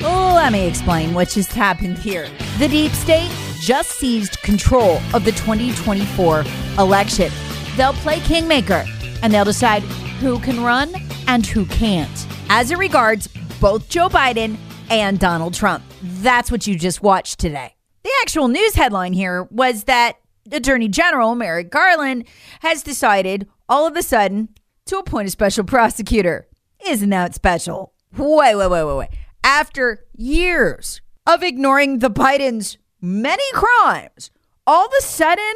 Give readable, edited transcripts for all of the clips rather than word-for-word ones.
Let me explain what just happened here. The deep state just seized control of the 2024 election. They'll play kingmaker, and they'll decide who can run and who can't, as it regards both Joe Biden and Donald Trump. That's what you just watched today. The actual news headline here was that Attorney General Merrick Garland has decided all of a sudden to appoint a special prosecutor. Isn't that special? Wait. After years of ignoring the Bidens' many crimes, all of a sudden,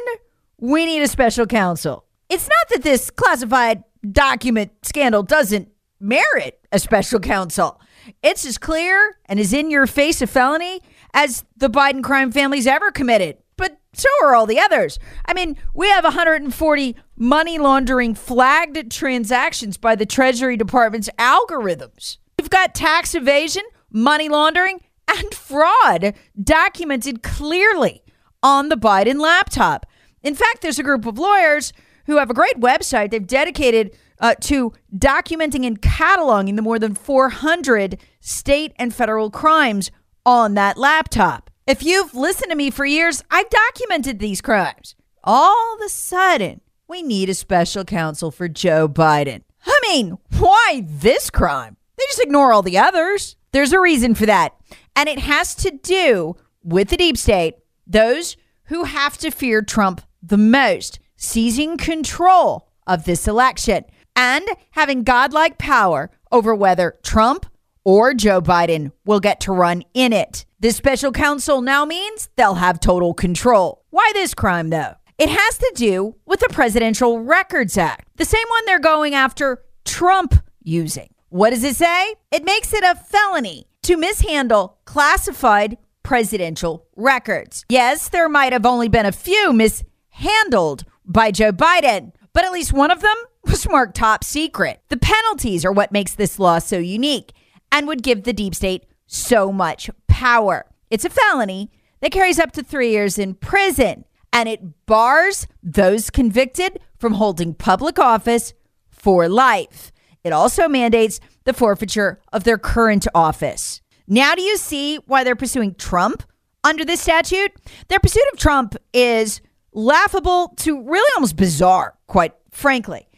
we need a special counsel. It's not that this classified document scandal doesn't merit a special counsel. It's as clear and as in your face a felony as the Biden crime family's ever committed. But so are all the others. I mean, we have 140 money laundering flagged transactions by the Treasury Department's algorithms. We've got tax evasion, money laundering, and fraud documented clearly on the Biden laptop. In fact, there's a group of lawyers who have a great website they've dedicated to documenting and cataloging the more than 400 state and federal crimes on that laptop. If you've listened to me for years, I've documented these crimes. All of a sudden, we need a special counsel for Joe Biden. I mean, why this crime? They just ignore all the others. There's a reason for that. And it has to do with the deep state, those who have to fear Trump the most, seizing control of this election and having godlike power over whether Trump or Joe Biden will get to run in it. This special counsel now means they'll have total control. Why this crime, though? It has to do with the Presidential Records Act, the same one they're going after Trump using. What does it say? It makes it a felony to mishandle classified presidential records. Yes, there might have only been a few mishandled by Joe Biden, but at least one of them was marked top secret. The penalties are what makes this law so unique and would give the deep state so much power. It's a felony that carries up to 3 years in prison, and it bars those convicted from holding public office for life. It also mandates the forfeiture of their current office. Now do you see why they're pursuing Trump under this statute? Their pursuit of Trump is laughable to really almost bizarre, quite frankly.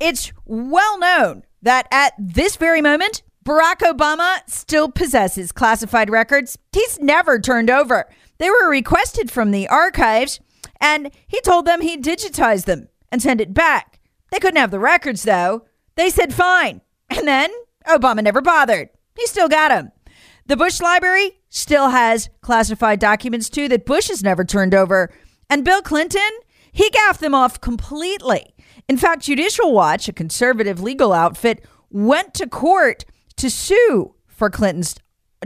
It's well known that at this very moment, Barack Obama still possesses classified records he's never turned over. They were requested from the archives, and he told them he'd digitize them and send it back. They couldn't have the records, though. They said fine, and then Obama never bothered. He still got them. The Bush Library still has classified documents, too, that Bush has never turned over. And Bill Clinton, he gaffed them off completely. In fact, Judicial Watch, a conservative legal outfit, went to court to sue for Clinton's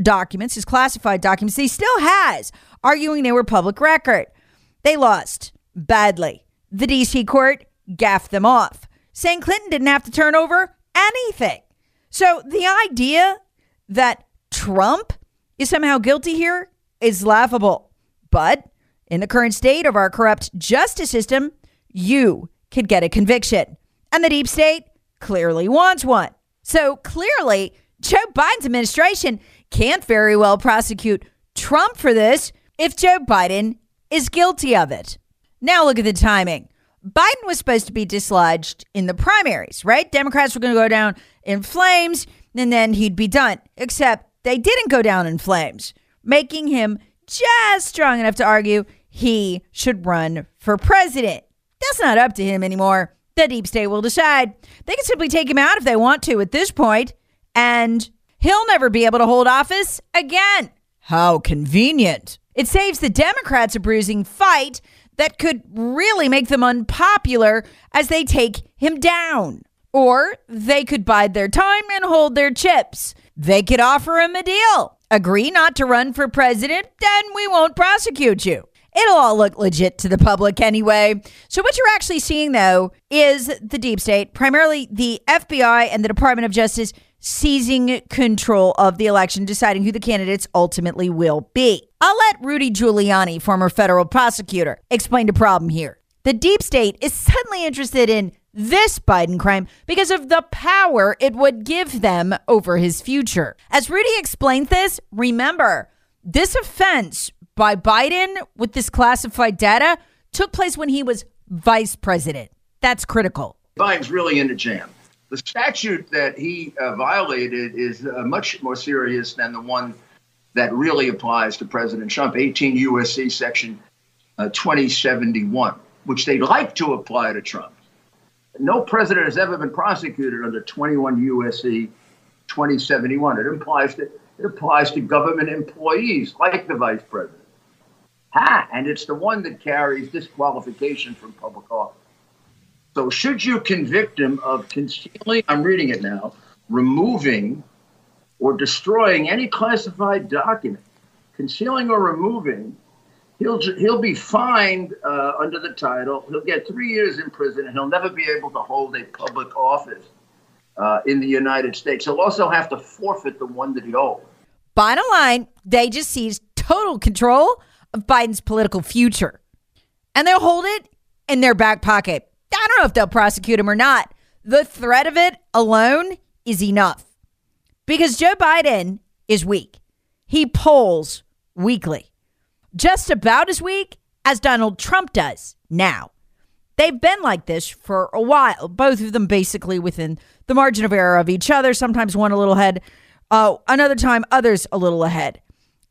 documents, his classified documents he still has, arguing they were public record. They lost badly. The D.C. court gaffed them off, saying Clinton didn't have to turn over anything. So the idea that Trump is somehow guilty here is laughable. But in the current state of our corrupt justice system, you could get a conviction. And the deep state clearly wants one. So clearly, Joe Biden's administration can't very well prosecute Trump for this if Joe Biden is guilty of it. Now look at the timing. Biden was supposed to be dislodged in the primaries, right? Democrats were going to go down in flames, and then he'd be done. Except they didn't go down in flames, making him just strong enough to argue he should run for president. That's not up to him anymore. The deep state will decide. They can simply take him out if they want to at this point, and he'll never be able to hold office again. How convenient. It saves the Democrats a bruising fight that could really make them unpopular as they take him down. Or they could bide their time and hold their chips. They could offer him a deal. Agree not to run for president, then we won't prosecute you. It'll all look legit to the public anyway. So what you're actually seeing, though, is the deep state, primarily the FBI and the Department of Justice, seizing control of the election, deciding who the candidates ultimately will be. I'll let Rudy Giuliani, former federal prosecutor, explain the problem here. The deep state is suddenly interested in this Biden crime because of the power it would give them over his future. As Rudy explains this, remember, this offense by Biden with this classified data took place when he was vice president. That's critical. Biden's really in a jam. The statute that he violated is much more serious than the one that really applies to President Trump, 18 U.S.C. section 2071, which they like to apply to Trump. No president has ever been prosecuted under 21 U.S.C. 2071. It applies to government employees like the vice president. And it's the one that carries disqualification from public office. So should you convict him of concealing, I'm reading it now, removing or destroying any classified document, concealing or removing, he'll be fined under the title. He'll get 3 years in prison and he'll never be able to hold a public office in the United States. He'll also have to forfeit the one that he owes. Bottom line, they just seized total control of Biden's political future. And they'll hold it in their back pocket. I don't know if they'll prosecute him or not. The threat of it alone is enough because Joe Biden is weak. He polls weakly, just about as weak as Donald Trump does now. They've been like this for a while, both of them basically within the margin of error of each other, sometimes one a little ahead, another time others a little ahead.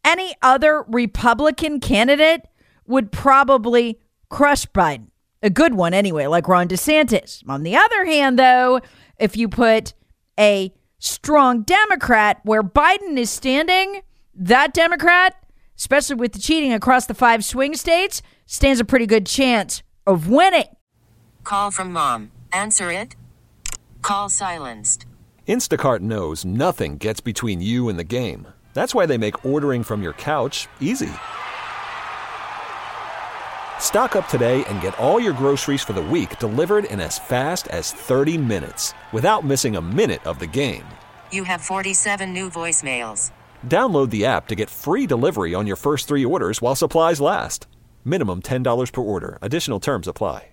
Any other Republican candidate would probably crush Biden. A good one anyway, like Ron DeSantis. On the other hand, though, if you put a strong Democrat where Biden is standing, that Democrat, especially with the cheating across the 5 swing states, stands a pretty good chance of winning. Call from mom. Answer it. Call silenced. Instacart knows nothing gets between you and the game. That's why they make ordering from your couch easy. Stock up today and get all your groceries for the week delivered in as fast as 30 minutes without missing a minute of the game. You have 47 new voicemails. Download the app to get free delivery on your first 3 orders while supplies last. Minimum $10 per order. Additional terms apply.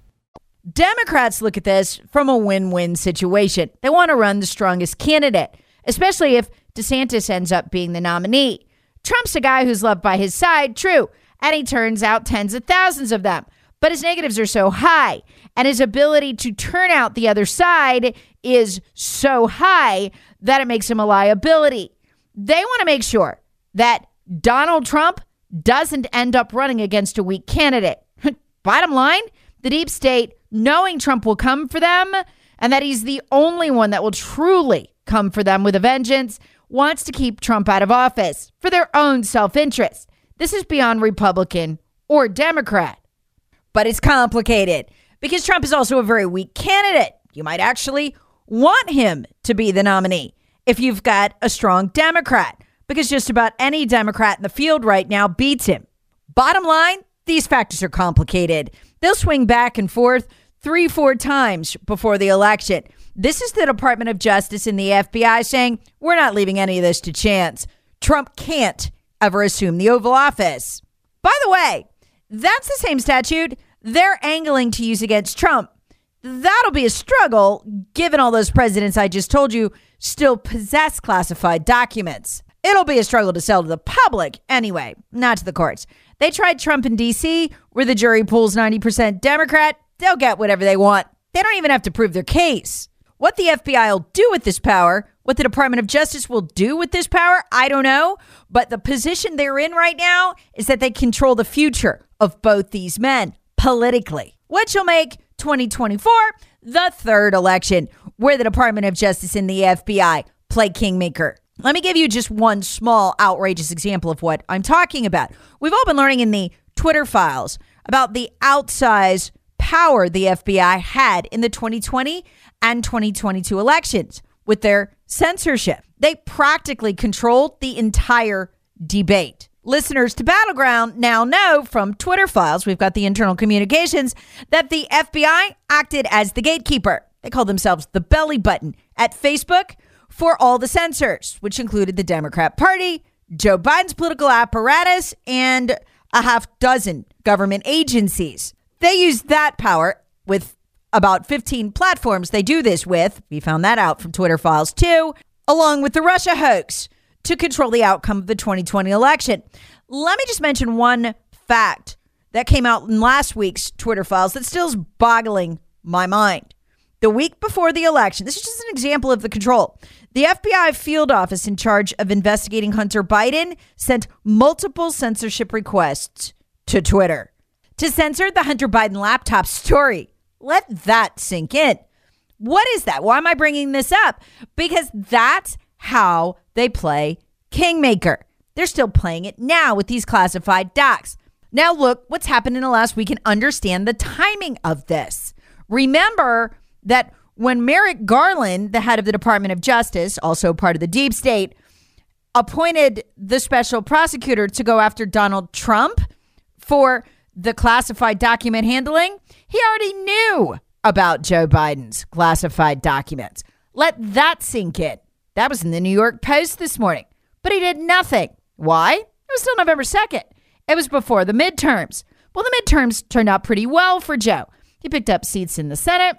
Democrats look at this from a win-win situation. They want to run the strongest candidate, especially if DeSantis ends up being the nominee. Trump's a guy who's loved by his side, true. And he turns out tens of thousands of them. But his negatives are so high and his ability to turn out the other side is so high that it makes him a liability. They want to make sure that Donald Trump doesn't end up running against a weak candidate. Bottom line, the deep state, knowing Trump will come for them and that he's the only one that will truly come for them with a vengeance, wants to keep Trump out of office for their own self-interest. This is beyond Republican or Democrat. But it's complicated because Trump is also a very weak candidate. You might actually want him to be the nominee if you've got a strong Democrat, because just about any Democrat in the field right now beats him. Bottom line, these factors are complicated. They'll swing back and forth 3-4 times before the election. This is the Department of Justice and the FBI saying, we're not leaving any of this to chance. Trump can't ever assume the Oval Office. By the way, that's the same statute they're angling to use against Trump. That'll be a struggle, given all those presidents I just told you still possess classified documents. It'll be a struggle to sell to the public anyway, not to the courts. They tried Trump in D.C., where the jury pool's 90% Democrat. They'll get whatever they want. They don't even have to prove their case. What the FBI will do with this power, what the Department of Justice will do with this power, I don't know. But the position they're in right now is that they control the future of both these men politically, which will make 2024 the third election where the Department of Justice and the FBI play kingmaker. Let me give you just one small outrageous example of what I'm talking about. We've all been learning in the Twitter Files about the outsized power the FBI had in the 2020 and 2022 elections with their censorship. They practically controlled the entire debate. Listeners to Battleground now know from Twitter Files, we've got the internal communications, that the FBI acted as the gatekeeper. They call themselves the belly button at Facebook for all the censors, which included the Democrat Party, Joe Biden's political apparatus, and a half dozen government agencies. They used that power with about 15 platforms they do this with. We found that out from Twitter Files too, along with the Russia hoax to control the outcome of the 2020 election. Let me just mention one fact that came out in last week's Twitter Files that still is boggling my mind. The week before the election, this is just an example of the control. The FBI field office in charge of investigating Hunter Biden sent multiple censorship requests to Twitter to censor the Hunter Biden laptop story. Let that sink in. What is that? Why am I bringing this up? Because that's how they play kingmaker. They're still playing it now with these classified docs. Now look what's happened in the last week and understand the timing of this. Remember that when Merrick Garland, the head of the Department of Justice, also part of the deep state, appointed the special prosecutor to go after Donald Trump for the classified document handling, he already knew about Joe Biden's classified documents. Let that sink in. That was in the New York Post this morning, but he did nothing. Why? It was still November 2nd. It was before the midterms. Well, the midterms turned out pretty well for Joe. He picked up seats in the Senate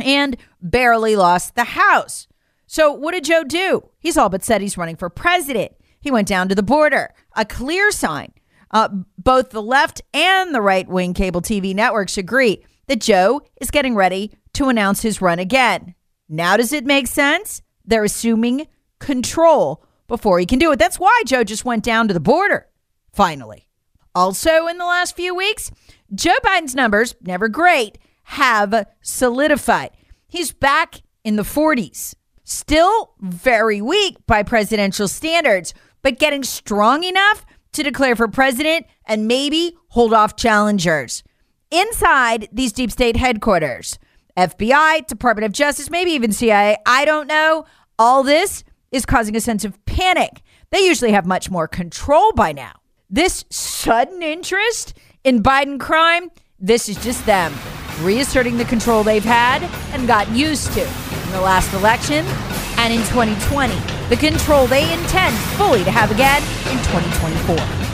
and barely lost the House. So what did Joe do? He's all but said he's running for president. He went down to the border, a clear sign. Both the left and the right-wing cable TV networks agree that Joe is getting ready to announce his run again. Now, does it make sense? They're assuming control before he can do it. That's why Joe just went down to the border, finally. Also, in the last few weeks, Joe Biden's numbers, never great, have solidified. He's back in the 40s, still very weak by presidential standards, but getting strong enough to declare for president and maybe hold off challengers. Inside these deep state headquarters, FBI, Department of Justice, maybe even CIA, I don't know. All this is causing a sense of panic. They usually have much more control by now. This sudden interest in Biden crime, this is just them reasserting the control they've had and got used to in the last election and in 2020. The control they intend fully to have again in 2024.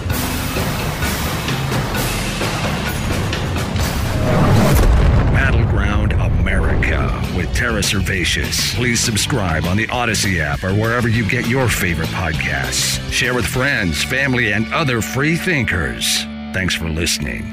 Battleground America with Tara Servatius. Please subscribe on the Odyssey app or wherever you get your favorite podcasts. Share with friends, family, and other free thinkers. Thanks for listening.